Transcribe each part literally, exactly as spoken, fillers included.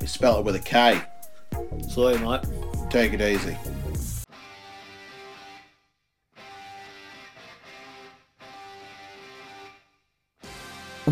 You spell it with a K. Sorry, mate. Take it easy.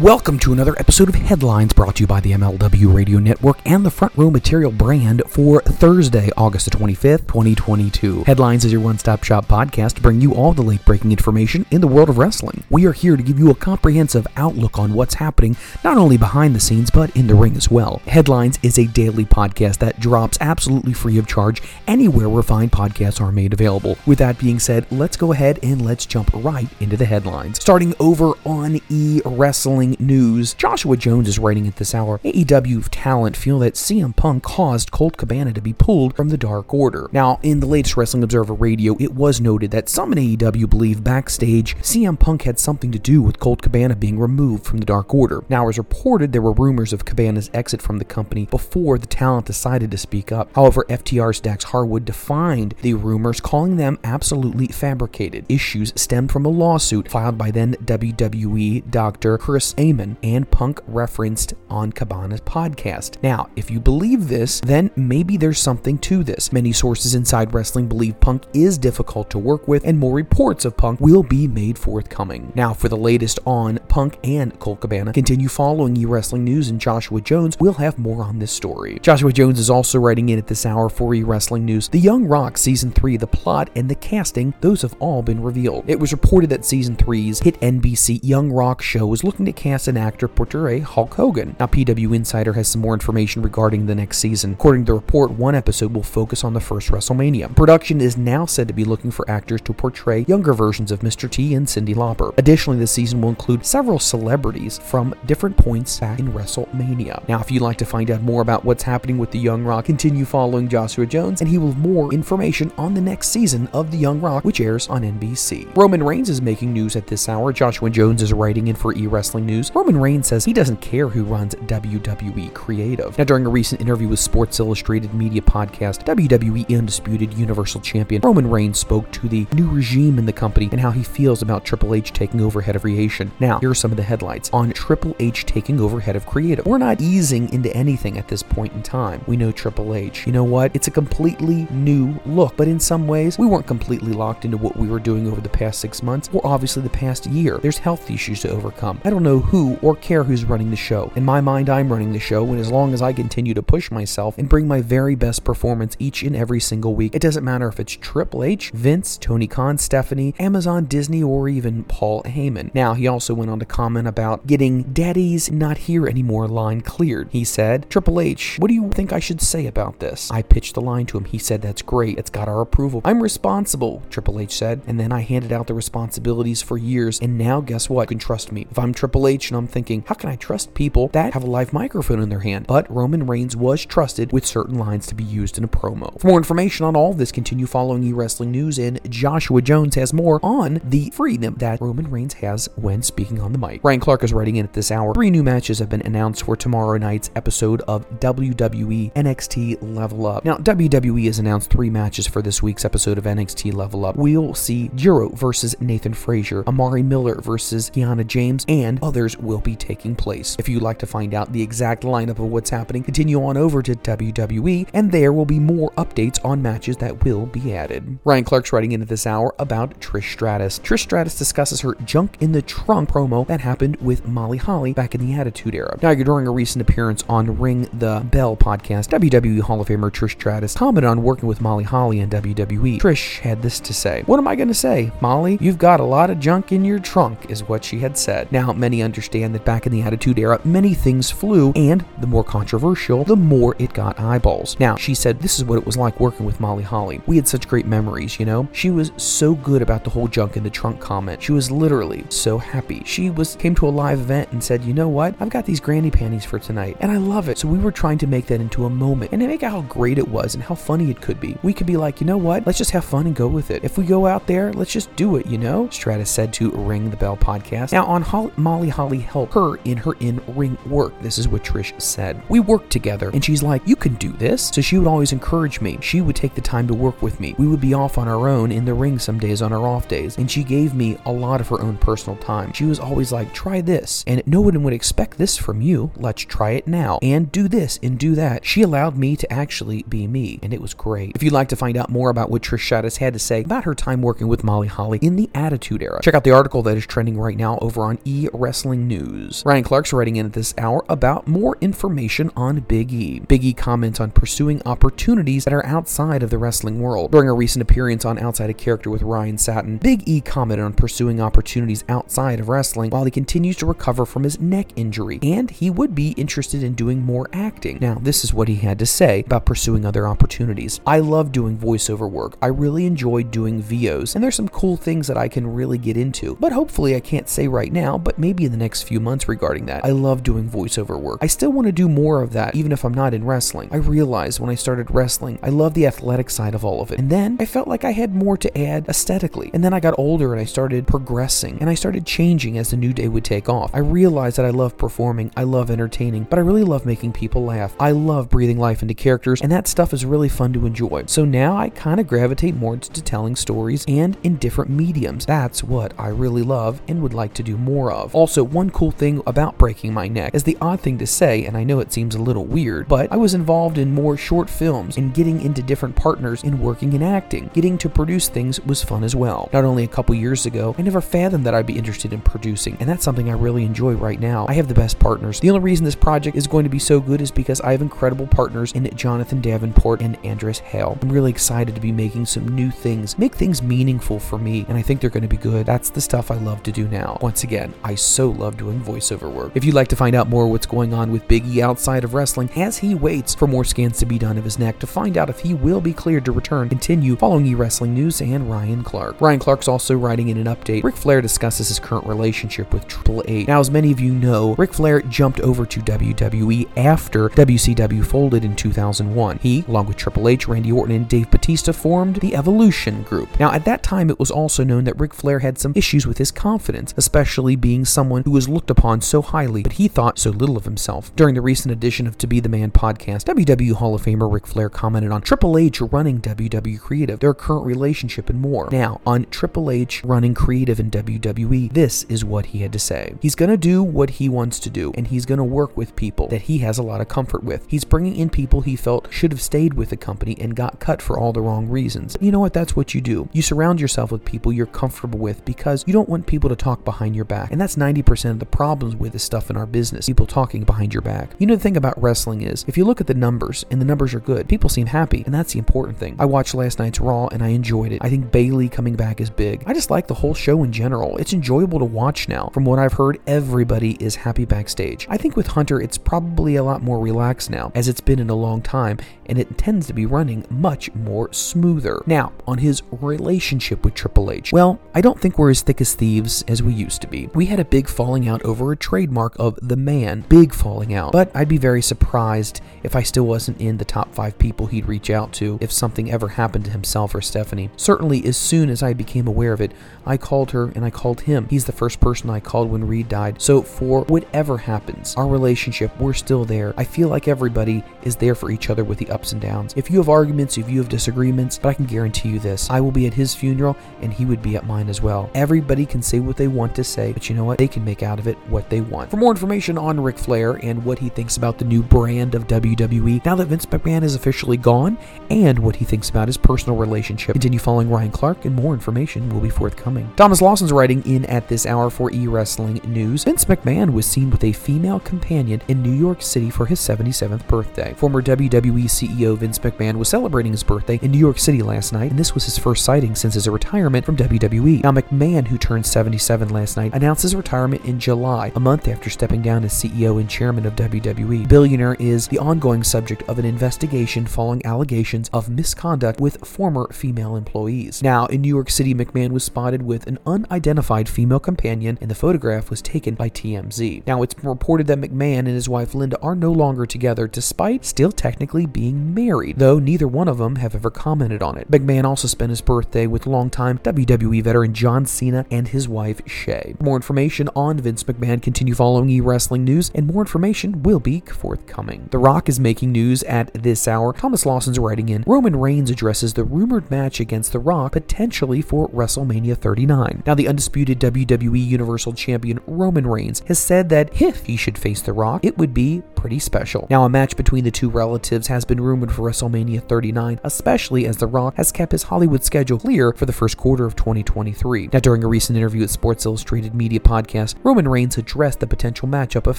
Welcome to another episode of Headlines, brought to you by the M L W Radio Network and the Front Row Material brand for Thursday, August twenty-fifth, twenty twenty-two. Headlines is your one-stop shop podcast to bring you all the late-breaking information in the world of wrestling. We are here to give you a comprehensive outlook on what's happening, not only behind the scenes, but in the ring as well. Headlines is a daily podcast that drops absolutely free of charge anywhere where fine podcasts are made available. With that being said, let's go ahead and let's jump right into the headlines. Starting over on eWrestling News. Joshua Jones is writing at this hour, A E W talent feel that C M Punk caused Colt Cabana to be pulled from the Dark Order. Now, in the latest Wrestling Observer Radio, it was noted that some in A E W believe backstage C M Punk had something to do with Colt Cabana being removed from the Dark Order. Now, as reported, there were rumors of Cabana's exit from the company before the talent decided to speak up. However, F T R's Dax Harwood defined the rumors, calling them absolutely fabricated. Issues stemmed from a lawsuit filed by then W W E Doctor Chris Amen and Punk referenced on Cabana's podcast. Now, if you believe this, then maybe there's something to this. Many sources inside wrestling believe Punk is difficult to work with, and more reports of Punk will be made forthcoming. Now, for the latest on Punk and Colt Cabana, continue following eWrestling News and Joshua Jones. We'll have more on this story. Joshua Jones is also writing in at this hour for eWrestling News. The Young Rock Season three, the plot and the casting, those have all been revealed. It was reported that Season three's hit N B C Young Rock show is looking to cast and actor portray Hulk Hogan. Now, P W Insider has some more information regarding the next season. According to the report, one episode will focus on the first WrestleMania. Production is now said to be looking for actors to portray younger versions of Mister T and Cyndi Lauper. Additionally, this season will include several celebrities from different points back in WrestleMania. Now, if you'd like to find out more about what's happening with The Young Rock, continue following Joshua Jones, and he will have more information on the next season of The Young Rock, which airs on N B C. Roman Reigns is making news at this hour. Joshua Jones is writing in for eWrestling News. Roman Reigns says he doesn't care who runs W W E Creative. Now, during a recent interview with Sports Illustrated Media Podcast, W W E Undisputed Universal Champion Roman Reigns spoke to the new regime in the company and how he feels about Triple H taking over head of creation. Now, here are some of the headlights on Triple H taking over head of creative. We're not easing into anything at this point in time. We know Triple H. You know what? It's a completely new look, but in some ways, we weren't completely locked into what we were doing over the past six months or obviously the past year. There's health issues to overcome. I don't know who or care who's running the show. In my mind, I'm running the show, and as long as I continue to push myself and bring my very best performance each and every single week, it doesn't matter if it's Triple H, Vince, Tony Khan, Stephanie, Amazon, Disney, or even Paul Heyman. Now, he also went on to comment about getting Daddy's Not Here Anymore line cleared. He said, Triple H, what do you think I should say about this? I pitched the line to him. He said, that's great. It's got our approval. I'm responsible, Triple H said. And then I handed out the responsibilities for years. And now guess what? You can trust me. If I'm Triple H and I'm thinking, how can I trust people that have a live microphone in their hand? But Roman Reigns was trusted with certain lines to be used in a promo. For more information on all of this, continue following eWrestling News, and Joshua Jones has more on the freedom that Roman Reigns has when speaking on the mic. Ryan Clark is writing in at this hour. Three new matches have been announced for tomorrow night's episode of W W E N X T Level Up. Now, W W E has announced three matches for this week's episode of N X T Level Up. We'll see Jiro versus Nathan Frazier, Amari Miller versus Kiana James, and others will be taking place. If you'd like to find out the exact lineup of what's happening, continue on over to W W E, and there will be more updates on matches that will be added. Ryan Clark's writing in at this hour about Trish Stratus. Trish Stratus discusses her junk in the Trump promo that happened with Molly Holly back in the Attitude Era. Now, during a recent appearance on Ring the Bell podcast, W W E Hall of Famer Trish Stratus commented on working with Molly Holly in W W E. Trish had this to say, what am I going to say? Molly, you've got a lot of junk in your trunk, is what she had said. Now, many understand that back in the Attitude Era, many things flew, and the more controversial, the more it got eyeballs. Now, she said, this is what it was like working with Molly Holly. We had such great memories, you know? She was so good about the whole junk in the trunk comment. She was literally so happy. She was came to a live event and said, you know what? I've got these granny panties for tonight, and I love it. So we were trying to make that into a moment and make out how great it was and how funny it could be. We could be like, you know what? Let's just have fun and go with it. If we go out there, let's just do it, you know? Stratus said to Ring the Bell podcast. Now, on Holly, Molly Holly helped her in her in-ring work. This is what Trish said. We worked together, and she's like, you can do this. So she would always encourage me. She would take the time to work with me. We would be off on our own in the ring some days on our off days, and she gave me a lot of her own personal time. She was always like, try this, and no one would expect this from you. Let's try it now, and do this, and do that. She allowed me to actually be me, and it was great. If you'd like to find out more about what Trish Stratus had to say about her time working with Molly Holly in the Attitude Era, check out the article that is trending right now over on eWrestling News. Ryan Clark's writing in at this hour about more information on Big E. Big E comments on pursuing opportunities that are outside of the wrestling world. During a recent appearance on Outside of Character with Ryan Satin, Big E commented on pursuing opportunities outside of wrestling while he continues to recover from his neck injury, and he would be interested in doing more acting. Now, this is what he had to say about pursuing other opportunities. I love doing voiceover work. I really enjoy doing V Os, and there's some cool things that I can really get into, but hopefully I can't say right now, but maybe in the next few months regarding that. I love doing voiceover work. I still want to do more of that, even if I'm not in wrestling. I realized when I started wrestling, I loved the athletic side of all of it, and then I felt like I had more to add aesthetically, and then I got older and I started progressing, and I started changing as the new day would take off. I realized that I love performing, I love entertaining, but I really love making people laugh. I love breathing life into characters, and that stuff is really fun to enjoy. So now I kind of gravitate more to telling stories and in different mediums. That's what I really love and would like to do more of. Also, one cool thing about breaking my neck is the odd thing to say, and I know it seems a little weird, but I was involved in more short films and getting into different partners and working in acting. Getting to produce things was fun as well. Not only a couple years ago, I never fathomed that I'd be interested in producing, and that's something I really enjoy right now. I have the best partners. The only reason this project is going to be so good is because I have incredible partners in Jonathan Davenport and Andress Hale. I'm really excited to be making some new things, make things meaningful for me, and I think they're going to be good. That's the stuff I love to do now. Once again, I so love doing voiceover work. If you'd like to find out more what's going on with Big E outside of wrestling as he waits for more scans to be done of his neck to find out if he will be cleared to return, continue following eWrestling News and Ryan Clark. Ryan Clark's also writing in an update, Ric Flair discusses his current relationship with Triple H. Now, as many of you know, Ric Flair jumped over to W W E after W C W folded in two thousand one. He, along with Triple H, Randy Orton, and Dave Bautista, formed the Evolution Group. Now, at that time, it was also known that Ric Flair had some issues with his confidence, especially being someone who was looked upon so highly, but he thought so little of himself. During the recent edition of To Be The Man podcast, W W E Hall of Famer Ric Flair commented on Triple H running W W E Creative, their current relationship, and more. Now, on Triple H running Creative in W W E, this is what he had to say. He's going to do what he wants to do, and he's going to work with people that he has a lot of comfort with. He's bringing in people he felt should have stayed with the company and got cut for all the wrong reasons. You know what? That's what you do. You surround yourself with people you're comfortable with because you don't want people to talk behind your back. And that's ninety percent of the problems with this stuff in our business, people talking behind your back. You know, the thing about wrestling is, if you look at the numbers, and the numbers are good, people seem happy, and that's the important thing. I watched last night's Raw, and I enjoyed it. I think Bayley coming back is big. I just like the whole show in general. It's enjoyable to watch now. From what I've heard, everybody is happy backstage. I think with Hunter, it's probably a lot more relaxed now, as it's been in a long time, and it tends to be running much more smoother. Now, on his relationship with Triple H, well, I don't think we're as thick as thieves as we used to be. We had a big falling out over a trademark of The Man, big falling out, but I'd be very surprised if I still wasn't in the top five people he'd reach out to if something ever happened to himself or Stephanie. Certainly, as soon as I became aware of it, I called her and I called him. He's the first person I called when Reed died, so for whatever happens, our relationship, we're still there. I feel like everybody is there for each other with the ups and downs. If you have arguments, if you have disagreements, but I can guarantee you this, I will be at his funeral and he would be at mine as well. Everybody can say what they want to say, but you know what? They can make out of it what they want. For more information on Ric Flair and what he thinks about the new brand of W W E, now that Vince McMahon is officially gone, and what he thinks about his personal relationship, continue following Ryan Clark and more information will be forthcoming. Thomas Lawson's writing in at this hour for eWrestling News. Vince McMahon was seen with a female companion in New York City for his seventy-seventh birthday. Former W W E C E O Vince McMahon was celebrating his birthday in New York City last night, and this was his first sighting since his retirement from W W E. Now, McMahon, who turned seventy-seven last night, announced his retirement in July, a month after stepping down as C E O and chairman of W W E. Billionaire is the ongoing subject of an investigation following allegations of misconduct with former female employees. Now, in New York City, McMahon was spotted with an unidentified female companion, and the photograph was taken by T M Z. Now, it's reported that McMahon and his wife Linda are no longer together, despite still technically being married, though neither one of them have ever commented on it. McMahon also spent his birthday with longtime W W E veteran John Cena and his wife Shay. For more information on Vince McMahon, continue following eWrestling News, and more information will be forthcoming. The Rock is making news at this hour. Thomas Lawson's writing in, Roman Reigns addresses the rumored match against The Rock, potentially for WrestleMania thirty-nine. Now, the undisputed W W E Universal Champion Roman Reigns has said that if he should face The Rock, it would be pretty special. Now, a match between the two relatives has been rumored for WrestleMania thirty-nine, especially as The Rock has kept his Hollywood schedule clear for the first quarter of twenty twenty-three. Now, during a recent interview at Sports Illustrated Media Podcast, Roman Reigns addressed the potential matchup of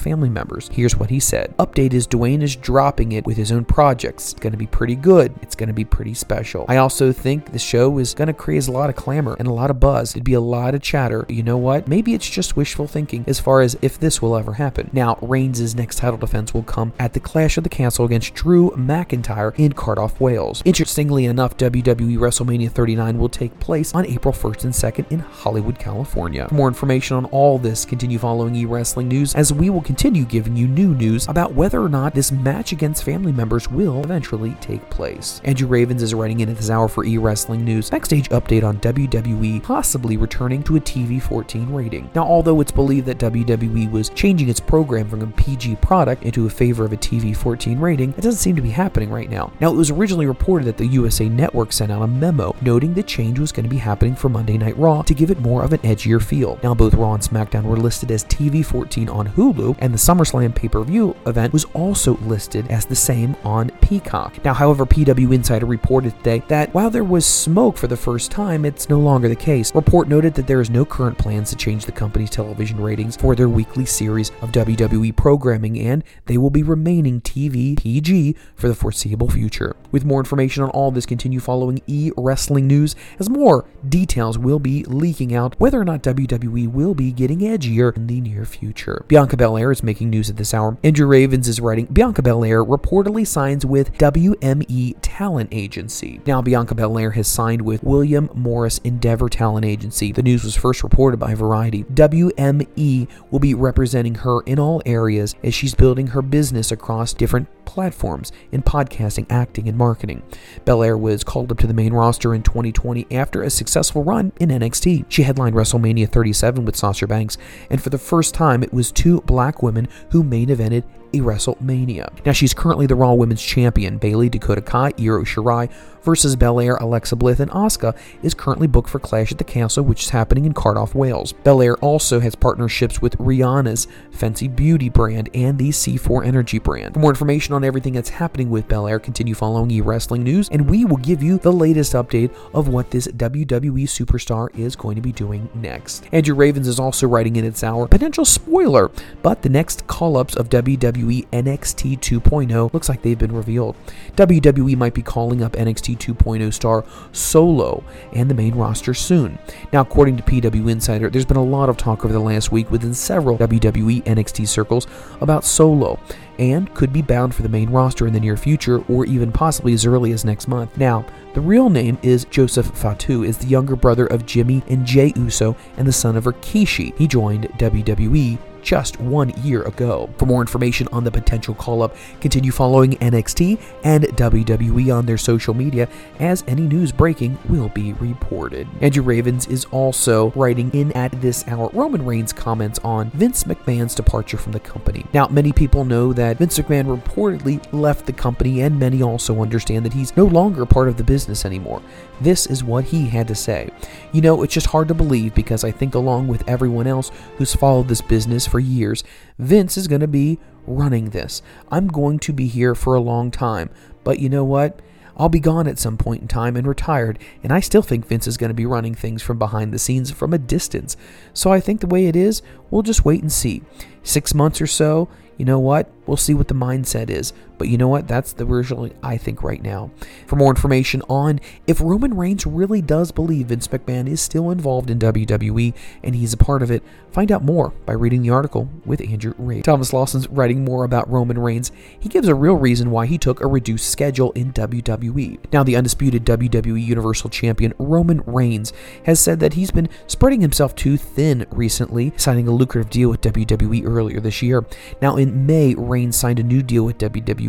family members. Here's what he said. Update is Dwayne is dropping it with his own projects. It's going to be pretty good. It's going to be pretty special. I also think the show is going to create a lot of clamor and a lot of buzz. It'd be a lot of chatter. But you know what? Maybe it's just wishful thinking as far as if this will ever happen. Now, Reigns' next title defense will come at the Clash of the Castle against Drew McIntyre in Cardiff, Wales. Interestingly enough, W W E WrestleMania thirty-nine will take place on April first and second in Hollywood, California. For more information on all this, continue following eWrestling News as we will continue giving you new news about whether or not this match against family members will eventually take place. Andrew Ravens is writing in at this hour for eWrestling News. Backstage update on W W E possibly returning to a T V fourteen rating. Now, although it's believed that W W E was changing its program from a P G product into a favor of a T V fourteen rating, it doesn't seem to be happening right now. Now, it was originally reported that the U S A Network sent out a memo noting the change was going to be happening for Monday Night Raw to give it more of an edgier feel. Now, both Raw and SmackDown were listed as T V fourteen on Hulu, and the SummerSlam pay-per-view event was also listed as the same on Peacock. Now, however, P W Insider reported today that while there was smoke for the first time, it's no longer the case. Report noted that there is no current plans to change the company's television ratings for their weekly series of W W E programming, and they will be remaining T V P G for the foreseeable future. With more information on all this, continue following eWrestling News as more details will be leaking out whether or not W W E will be getting edgy edgier in the near future. Bianca Belair is making news at this hour. Andrew Ravens is writing, Bianca Belair reportedly signs with W M E Talent Agency. Now, Bianca Belair has signed with William Morris Endeavor Talent Agency. The news was first reported by Variety. W M E will be representing her in all areas as she's building her business across different platforms in podcasting, acting, and marketing. Belair was called up to the main roster in twenty twenty after a successful run in N X T. She headlined WrestleMania thirty-seven with Sasha Banks, and for the first time, it was two black women who main evented a WrestleMania. Now, she's currently the Raw Women's Champion. Bayley, Dakota Kai, Io Shirai versus Belair, Alexa Blith, and Asuka is currently booked for Clash at the Castle, which is happening in Cardiff, Wales. Belair also has partnerships with Rihanna's Fenty Beauty brand and the C four Energy brand. For more information on everything that's happening with Belair, continue following eWrestling News, and we will give you the latest update of what this W W E superstar is going to be doing next. Andrew Ravens is also writing in its hour, potential spoiler, but the next call-ups of W W E N X T two point oh looks like they've been revealed. W W E might be calling up N X T two point oh star Solo and the main roster soon. Now, according to P W Insider, there's been a lot of talk over the last week within several W W E N X T circles about Solo, and could be bound for the main roster in the near future, or even possibly as early as next month. Now, the real name is Joseph Fatu, is the younger brother of Jimmy and Jey Uso, and the son of Rikishi. He joined W W E just one year ago. For more information on the potential call-up, continue following N X T and W W E on their social media, as any news breaking will be reported. Andrew Ravens is also writing in at this hour, Roman Reigns comments on Vince McMahon's departure from the company. Now, many people know that Vince McMahon reportedly left the company, and many also understand that he's no longer part of the business anymore. This is what he had to say. You know, it's just hard to believe, because I think along with everyone else who's followed this business for years, Vince is going to be running this. I'm going to be here for a long time, but you know what? I'll be gone at some point in time and retired, and I still think Vince is going to be running things from behind the scenes from a distance. So I think the way it is, we'll just wait and see. Six months or so, you know what? We'll see what the mindset is. But you know what? That's the version I think right now. For more information on if Roman Reigns really does believe Vince McMahon is still involved in W W E and he's a part of it, find out more by reading the article with Andrew Ray. Thomas Lawson's writing more about Roman Reigns. He gives a real reason why he took a reduced schedule in W W E. Now, the undisputed W W E Universal Champion Roman Reigns has said that he's been spreading himself too thin recently, signing a lucrative deal with W W E earlier this year. Now, in May, Reigns signed a new deal with W W E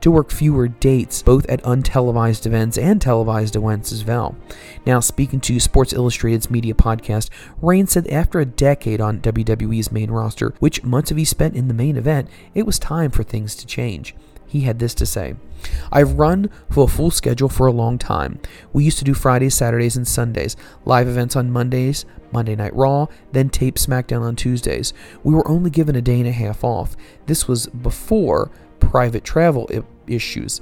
to work fewer dates, both at untelevised events and televised events as well. Now, speaking to Sports Illustrated's media podcast, Reigns said after a decade on W W E's main roster, which months have he spent in the main event, it was time for things to change. He had this to say, I've run for a full schedule for a long time. We used to do Fridays, Saturdays, and Sundays, live events on Mondays, Monday Night Raw, then tape SmackDown on Tuesdays. We were only given a day and a half off. This was before private travel issues.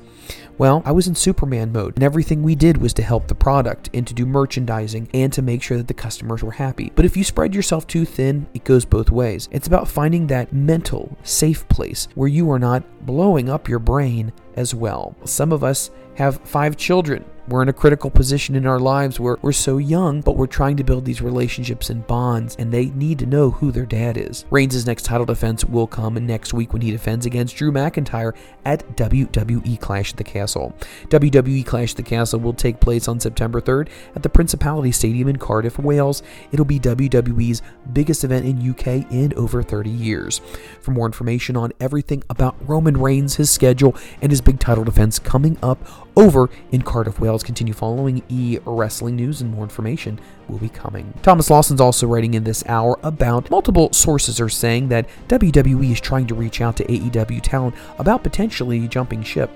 Well, I was in Superman mode, and everything we did was to help the product and to do merchandising and to make sure that the customers were happy. But if you spread yourself too thin, it goes both ways. It's about finding that mental, safe place where you are not blowing up your brain as well. Some of us have five children. We're in a critical position in our lives where we're so young, but we're trying to build these relationships and bonds, and they need to know who their dad is. Reigns' next title defense will come next week when he defends against Drew McIntyre at W W E Clash at the Castle. W W E Clash at the Castle will take place on September third at the Principality Stadium in Cardiff, Wales. It'll be W W E's biggest event in U K in over thirty years. For more information on everything about Roman Reigns, his schedule, and his big title defense coming up over in Cardiff, Wales, continue following eWrestling News, and more information will be coming. Thomas Lawson's also writing in this hour about multiple sources are saying that W W E is trying to reach out to A E W talent about potentially jumping ship.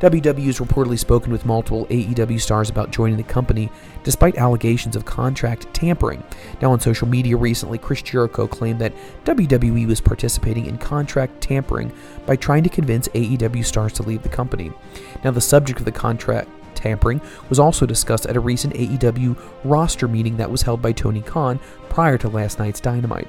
W W E has reportedly spoken with multiple A E W stars about joining the company, despite allegations of contract tampering. Now, on social media recently, Chris Jericho claimed that W W E was participating in contract tampering by trying to convince A E W stars to leave the company. Now, the subject of the contract tampering was also discussed at a recent A E W roster meeting that was held by Tony Khan prior to last night's Dynamite.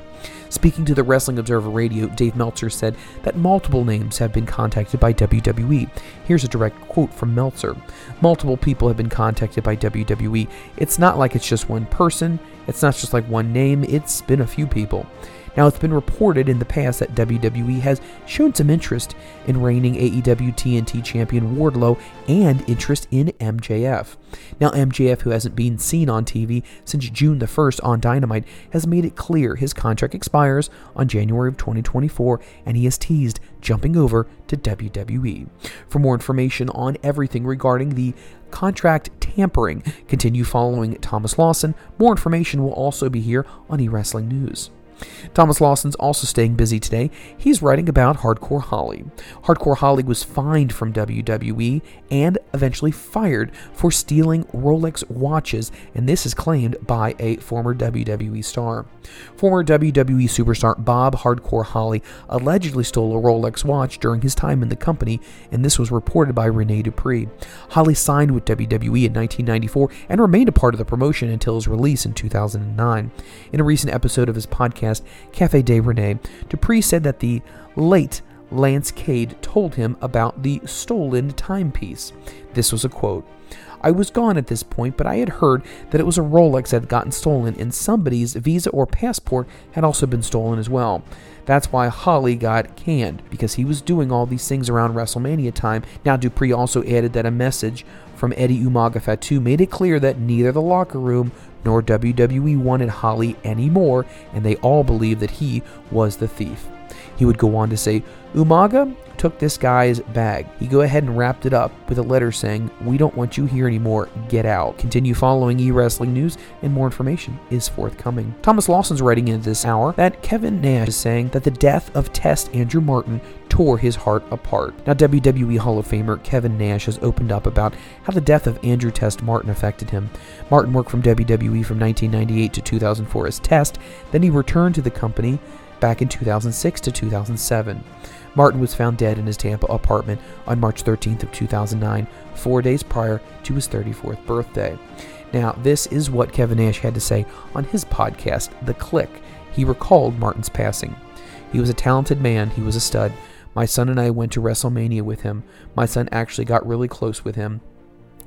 Speaking to the Wrestling Observer Radio, Dave Meltzer said that multiple names have been contacted by W W E. Here's a direct quote from Meltzer. Multiple people have been contacted by W W E. It's not like it's just one person. It's not just like one name. It's been a few people. Now, it's been reported in the past that W W E has shown some interest in reigning A E W T N T champion Wardlow and interest in M J F. Now, M J F, who hasn't been seen on T V since June the first on Dynamite, has made it clear his contract expires on January of twenty twenty-four, and he has teased jumping over to W W E. For more information on everything regarding the contract tampering, continue following Thomas Lawson. More information will also be here on eWrestling News. Thomas Lawson's also staying busy today. He's writing about Hardcore Holly. Hardcore Holly was fined from W W E and eventually fired for stealing Rolex watches, and this is claimed by a former W W E star. Former W W E superstar Bob Hardcore Holly allegedly stole a Rolex watch during his time in the company, and this was reported by Renee Dupree. Holly signed with W W E in nineteen ninety-four and remained a part of the promotion until his release in two thousand nine. In a recent episode of his podcast, Cafe de Renee, Dupree said that the late Lance Cade told him about the stolen timepiece. This was a quote. "I was gone at this point, but I had heard that it was a Rolex that had gotten stolen, and somebody's visa or passport had also been stolen as well. That's why Holly got canned, because he was doing all these things around WrestleMania time." Now, Dupree also added that a message from Eddie Umaga Fatu made it clear that neither the locker room nor W W E wanted Holly anymore, and they all believed that he was the thief. He would go on to say, "Umaga took this guy's bag. He go ahead and wrapped it up with a letter saying, 'We don't want you here anymore. Get out.'" Continue following eWrestling News, and more information is forthcoming. Thomas Lawson's writing in this hour that Kevin Nash is saying that the death of Test Andrew Martin tore his heart apart. Now, W W E Hall of Famer Kevin Nash has opened up about how the death of Andrew Test Martin affected him. Martin worked from W W E from nineteen ninety-eight to two thousand four as Test, then he returned to the company back in two thousand six to two thousand seven. Martin was found dead in his Tampa apartment on March thirteenth of two thousand nine, four days prior to his thirty-fourth birthday. Now, this is what Kevin Nash had to say on his podcast, The Click. He recalled Martin's passing. "He was a talented man. He was a stud. My son and I went to WrestleMania with him. My son actually got really close with him.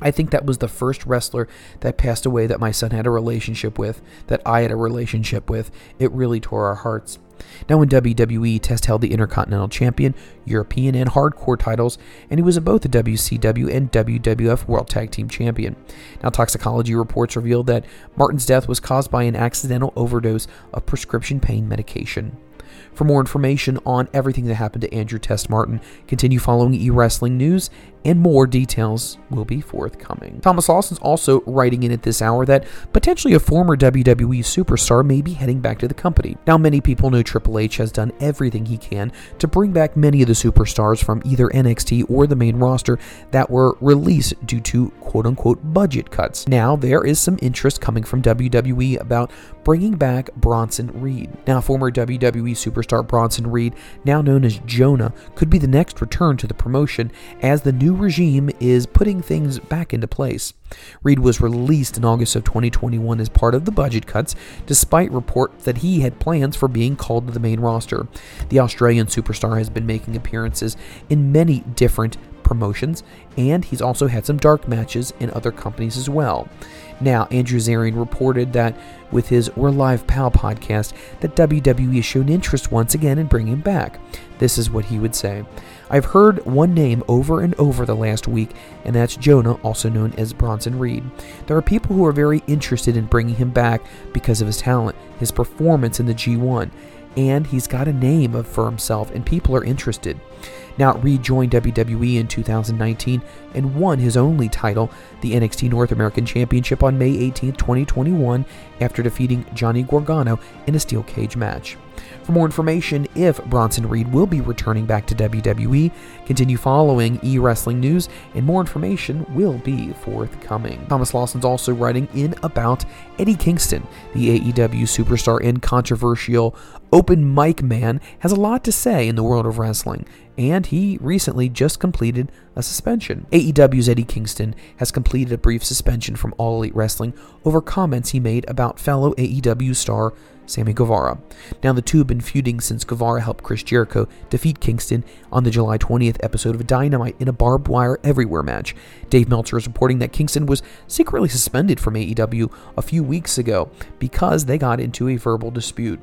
I think that was the first wrestler that passed away that my son had a relationship with, that I had a relationship with. It really tore our hearts." Now, in W W E, Test held the Intercontinental Champion, European, and Hardcore titles, and he was both the W C W and W W F World Tag Team Champion. Now, toxicology reports revealed that Martin's death was caused by an accidental overdose of prescription pain medication. For more information on everything that happened to Andrew Test Martin, continue following eWrestling News, and more details will be forthcoming. Thomas Lawson's also writing in at this hour that potentially a former W W E superstar may be heading back to the company. Now, many people know Triple H has done everything he can to bring back many of the superstars from either N X T or the main roster that were released due to quote-unquote budget cuts. Now, there is some interest coming from W W E about bringing back Bronson Reed. Now, former W W E superstar Bronson Reed, now known as Jonah, could be the next return to the promotion as the new regime is putting things back into place. Reed was released in August of twenty twenty-one as part of the budget cuts, despite reports that he had plans for being called to the main roster. The Australian superstar has been making appearances in many different promotions, and he's also had some dark matches in other companies as well. Now, Andrew Zarian reported that with his We're Live Pal podcast that W W E has shown interest once again in bringing him back. This is what he would say. "I've heard one name over and over the last week, and that's Jonah, also known as Bronson Reed. There are people who are very interested in bringing him back because of his talent, his performance in the G one, and he's got a name for himself, and people are interested." Now, Reed joined W W E in two thousand nineteen and won his only title, the N X T North American Championship, on May eighteenth, twenty twenty-one, after defeating Johnny Gargano in a steel cage match. For more information, if Bronson Reed will be returning back to W W E, continue following eWrestling News, and more information will be forthcoming. Thomas Lawson's also writing in about Eddie Kingston. The A E W superstar and controversial open mic man has a lot to say in the world of wrestling, and he recently just completed a suspension. A E W's Eddie Kingston has completed a brief suspension from All Elite Wrestling over comments he made about fellow A E W star Sammy Guevara. Now, the two have been feuding since Guevara helped Chris Jericho defeat Kingston on the July twentieth episode of Dynamite in a barbed wire everywhere match. Dave Meltzer is reporting that Kingston was secretly suspended from A E W a few weeks ago because they got into a verbal dispute.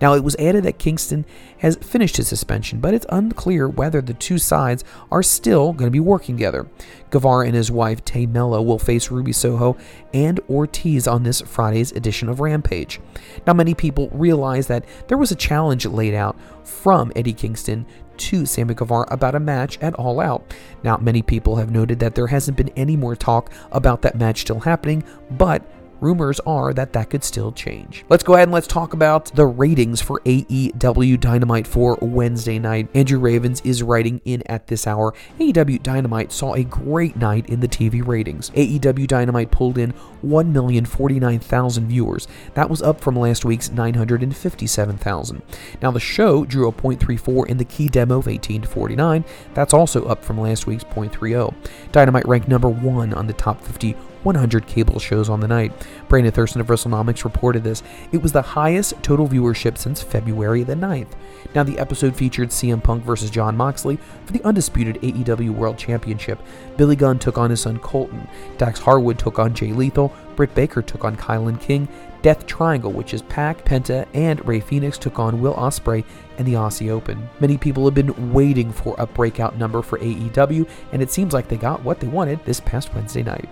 Now, it was added that Kingston has finished his suspension, but it's unclear whether the two sides are still going to be working together. Guevara and his wife, Tay Mello, will face Ruby Soho and Ortiz on this Friday's edition of Rampage. Now, many people realize that there was a challenge laid out from Eddie Kingston to Sammy Guevara about a match at All Out. Now, many people have noted that there hasn't been any more talk about that match still happening, but rumors are that that could still change. Let's go ahead and let's talk about the ratings for A E W Dynamite for Wednesday night. Andrew Ravens is writing in at this hour, A E W Dynamite saw a great night in the T V ratings. A E W Dynamite pulled in one million forty-nine thousand viewers. That was up from last week's nine hundred fifty-seven thousand. Now, the show drew a point three four in the key demo of eighteen to forty-nine. That's also up from last week's point three oh. Dynamite ranked number one on the top fifty one hundred cable shows on the night. Brandon Thurston of WrestleNomics reported this. It was the highest total viewership since February the ninth. Now, the episode featured C M Punk versus John Moxley for the undisputed A E W World Championship. Billy Gunn took on his son Colton. Dax Harwood took on Jay Lethal. Britt Baker took on Kylan King. Death Triangle, which is Pac, Penta, and Rey Fenix, took on Will Ospreay and the Aussie Open. Many people have been waiting for a breakout number for A E W, and it seems like they got what they wanted this past Wednesday night.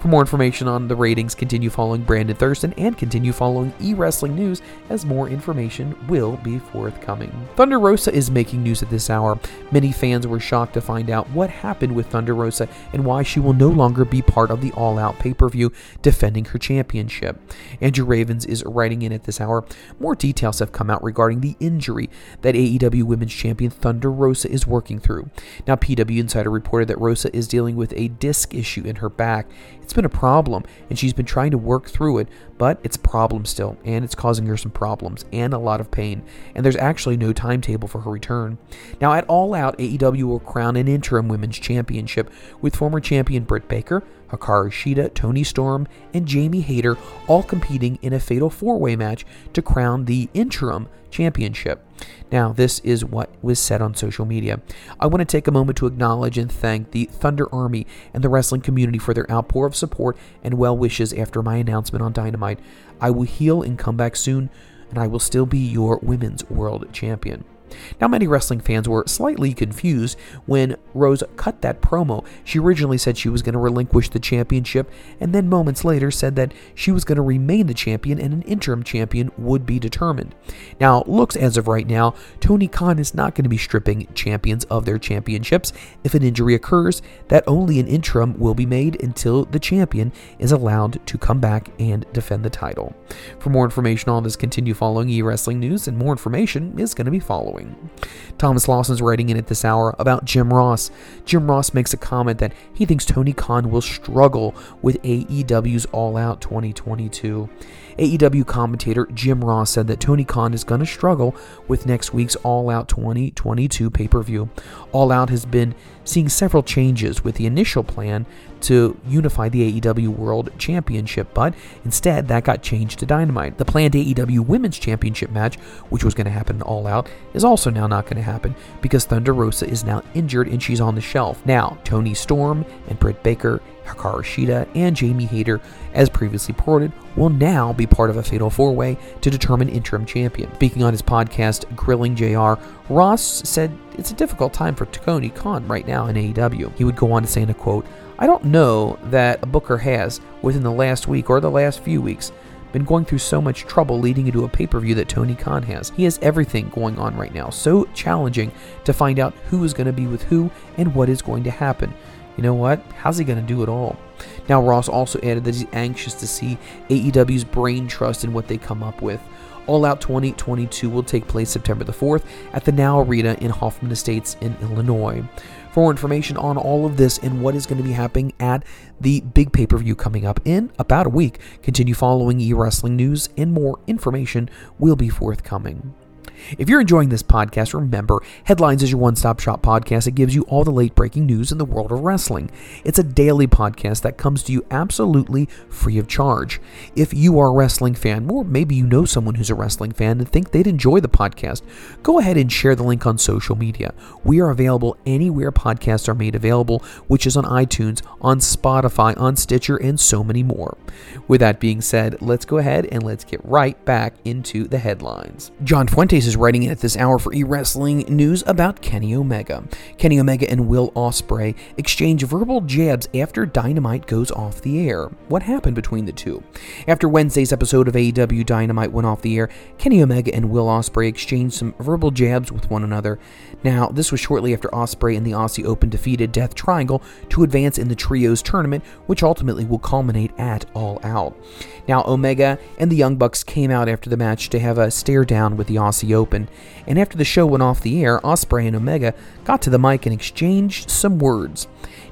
For more information on the ratings, continue following Brandon Thurston and continue following eWrestling News, as more information will be forthcoming. Thunder Rosa is making news at this hour. Many fans were shocked to find out what happened with Thunder Rosa and why she will no longer be part of the All Out pay-per-view defending her championship. Andrew Ravens is writing in at this hour. More details have come out regarding the injury that A E W Women's Champion Thunder Rosa is working through. Now, P W Insider reported that Rosa is dealing with a disc issue in her back. It's been a problem, and she's been trying to work through it, but it's a problem still, and it's causing her some problems and a lot of pain, and there's actually no timetable for her return. Now, at All Out, A E W will crown an interim women's championship with former champion Britt Baker, Hikaru Shida, Toni Storm, and Jamie Hayter all competing in a fatal four-way match to crown the interim championship. Now, this is what was said on social media. I want to take a moment to acknowledge and thank the Thunder Army and the wrestling community for their outpour of support and well wishes after my announcement on Dynamite. I will heal and come back soon, and I will still be your Women's World Champion. Now, many wrestling fans were slightly confused when Rose cut that promo. She originally said she was going to relinquish the championship, and then moments later said that she was going to remain the champion and an interim champion would be determined. Now, looks as of right now, Tony Khan is not going to be stripping champions of their championships. If an injury occurs, that only an interim will be made until the champion is allowed to come back and defend the title. For more information on this, continue following eWrestling News, and more information is going to be following. Thomas Lawson's writing in at this hour about Jim Ross. Jim Ross makes a comment that he thinks Tony Khan will struggle with A E W's All Out twenty twenty-two. A E W commentator Jim Ross said that Tony Khan is going to struggle with next week's All Out twenty twenty-two pay-per-view. All Out has been seeing several changes with the initial plan to unify the A E W World Championship, but instead that got changed to Dynamite. The planned A E W Women's Championship match, which was going to happen in All Out, is also now not going to happen because Thunder Rosa is now injured and she's on the shelf. Now, Toni Storm and Britt Baker, Hikaru Shida, and Jamie Hayter, as previously reported, will now be part of a fatal four-way to determine interim champion. Speaking on his podcast, Grilling J R, Ross said it's a difficult time for Tony Khan right now in A E W. He would go on to say in a quote, I don't know that a booker has, within the last week or the last few weeks, been going through so much trouble leading into a pay-per-view that Tony Khan has. He has everything going on right now. So challenging to find out who is going to be with who and what is going to happen. You know what? How's he going to do it all? Now, Ross also added that he's anxious to see A E W's brain trust in what they come up with. All Out twenty twenty-two will take place September the fourth at the Now Arena in Hoffman Estates in Illinois. For more information on all of this and what is going to be happening at the big pay-per-view coming up in about a week, continue following eWrestling News, and more information will be forthcoming. If you're enjoying this podcast, remember, Headlines is your one-stop shop podcast that gives you all the late-breaking news in the world of wrestling. It's a daily podcast that comes to you absolutely free of charge. If you are a wrestling fan, or maybe you know someone who's a wrestling fan and think they'd enjoy the podcast, go ahead and share the link on social media. We are available anywhere podcasts are made available, which is on iTunes, on Spotify, on Stitcher, and so many more. With that being said, let's go ahead and let's get right back into the headlines. John Fuentes is writing in at this hour for eWrestling News about Kenny Omega. Kenny Omega and Will Ospreay exchange verbal jabs after Dynamite goes off the air. What happened between the two? After Wednesday's episode of A E W Dynamite went off the air, Kenny Omega and Will Ospreay exchanged some verbal jabs with one another. Now, this was shortly after Ospreay and the Aussie Open defeated Death Triangle to advance in the Trios tournament, which ultimately will culminate at All Out. Now, Omega and the Young Bucks came out after the match to have a stare down with the Aussie Open, and after the show went off the air, Ospreay and Omega got to the mic and exchanged some words.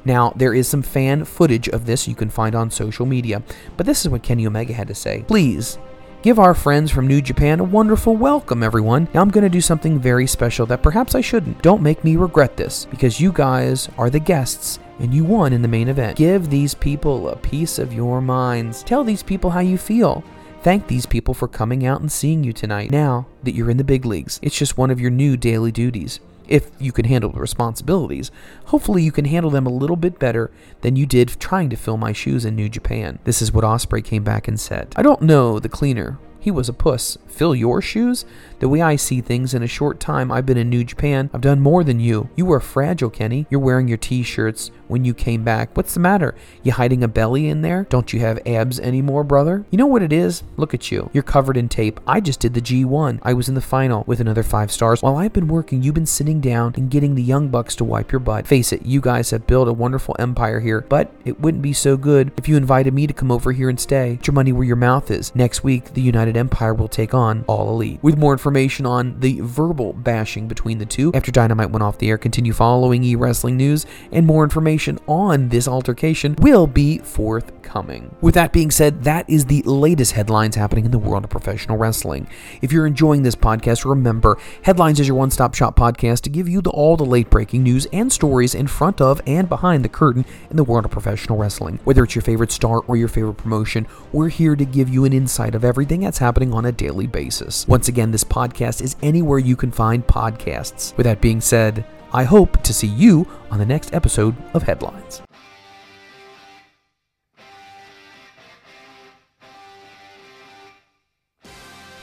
Now, there is some fan footage of this you can find on social media, but this is what Kenny Omega had to say. Please, give our friends from New Japan a wonderful welcome, everyone. Now I'm going to do something very special that perhaps I shouldn't. Don't make me regret this, because you guys are the guests and you won in the main event. Give these people a piece of your minds. Tell these people how you feel. Thank these people for coming out and seeing you tonight. Now that you're in the big leagues, it's just one of your new daily duties. If you can handle the responsibilities, hopefully you can handle them a little bit better than you did trying to fill my shoes in New Japan. This is what Ospreay came back and said. I don't know the cleaner. He was a puss. Fill your shoes? The way I see things, in a short time I've been in New Japan, I've done more than you. You were fragile, Kenny. You're wearing your t-shirts when you came back. What's the matter? You hiding a belly in there? Don't you have abs anymore, brother? You know what it is? Look at you. You're covered in tape. I just did the G one. I was in the final with another five stars. While I've been working, you've been sitting down and getting the Young Bucks to wipe your butt. Face it, you guys have built a wonderful empire here, but it wouldn't be so good if you invited me to come over here and stay. Put your money where your mouth is. Next week, the United Empire will take on All Elite. With more information on the verbal bashing between the two after Dynamite went off the air, continue following eWrestling News, and more information on this altercation will be forthcoming. With that being said, that is the latest headlines happening in the world of professional wrestling. If you're enjoying this podcast, remember, Headlines is your one-stop shop podcast to give you the, all the late-breaking news and stories in front of and behind the curtain in the world of professional wrestling. Whether it's your favorite star or your favorite promotion, we're here to give you an insight of everything that's happening on a daily basis. Once again, this podcast is anywhere you can find podcasts. With that being said, I hope to see you on the next episode of Headlines.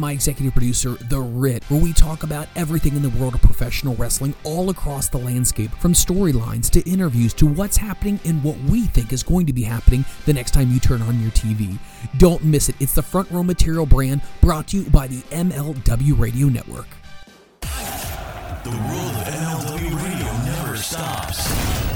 my My executive producer, The Rit, where we talk about everything in the world of professional wrestling all across the landscape, from storylines to interviews to what's happening and what we think is going to be happening the next time you turn on your T V. Don't miss it. It's the Front Row Material brand, brought to you by the M L W Radio Network. The world of M L W Radio never stops.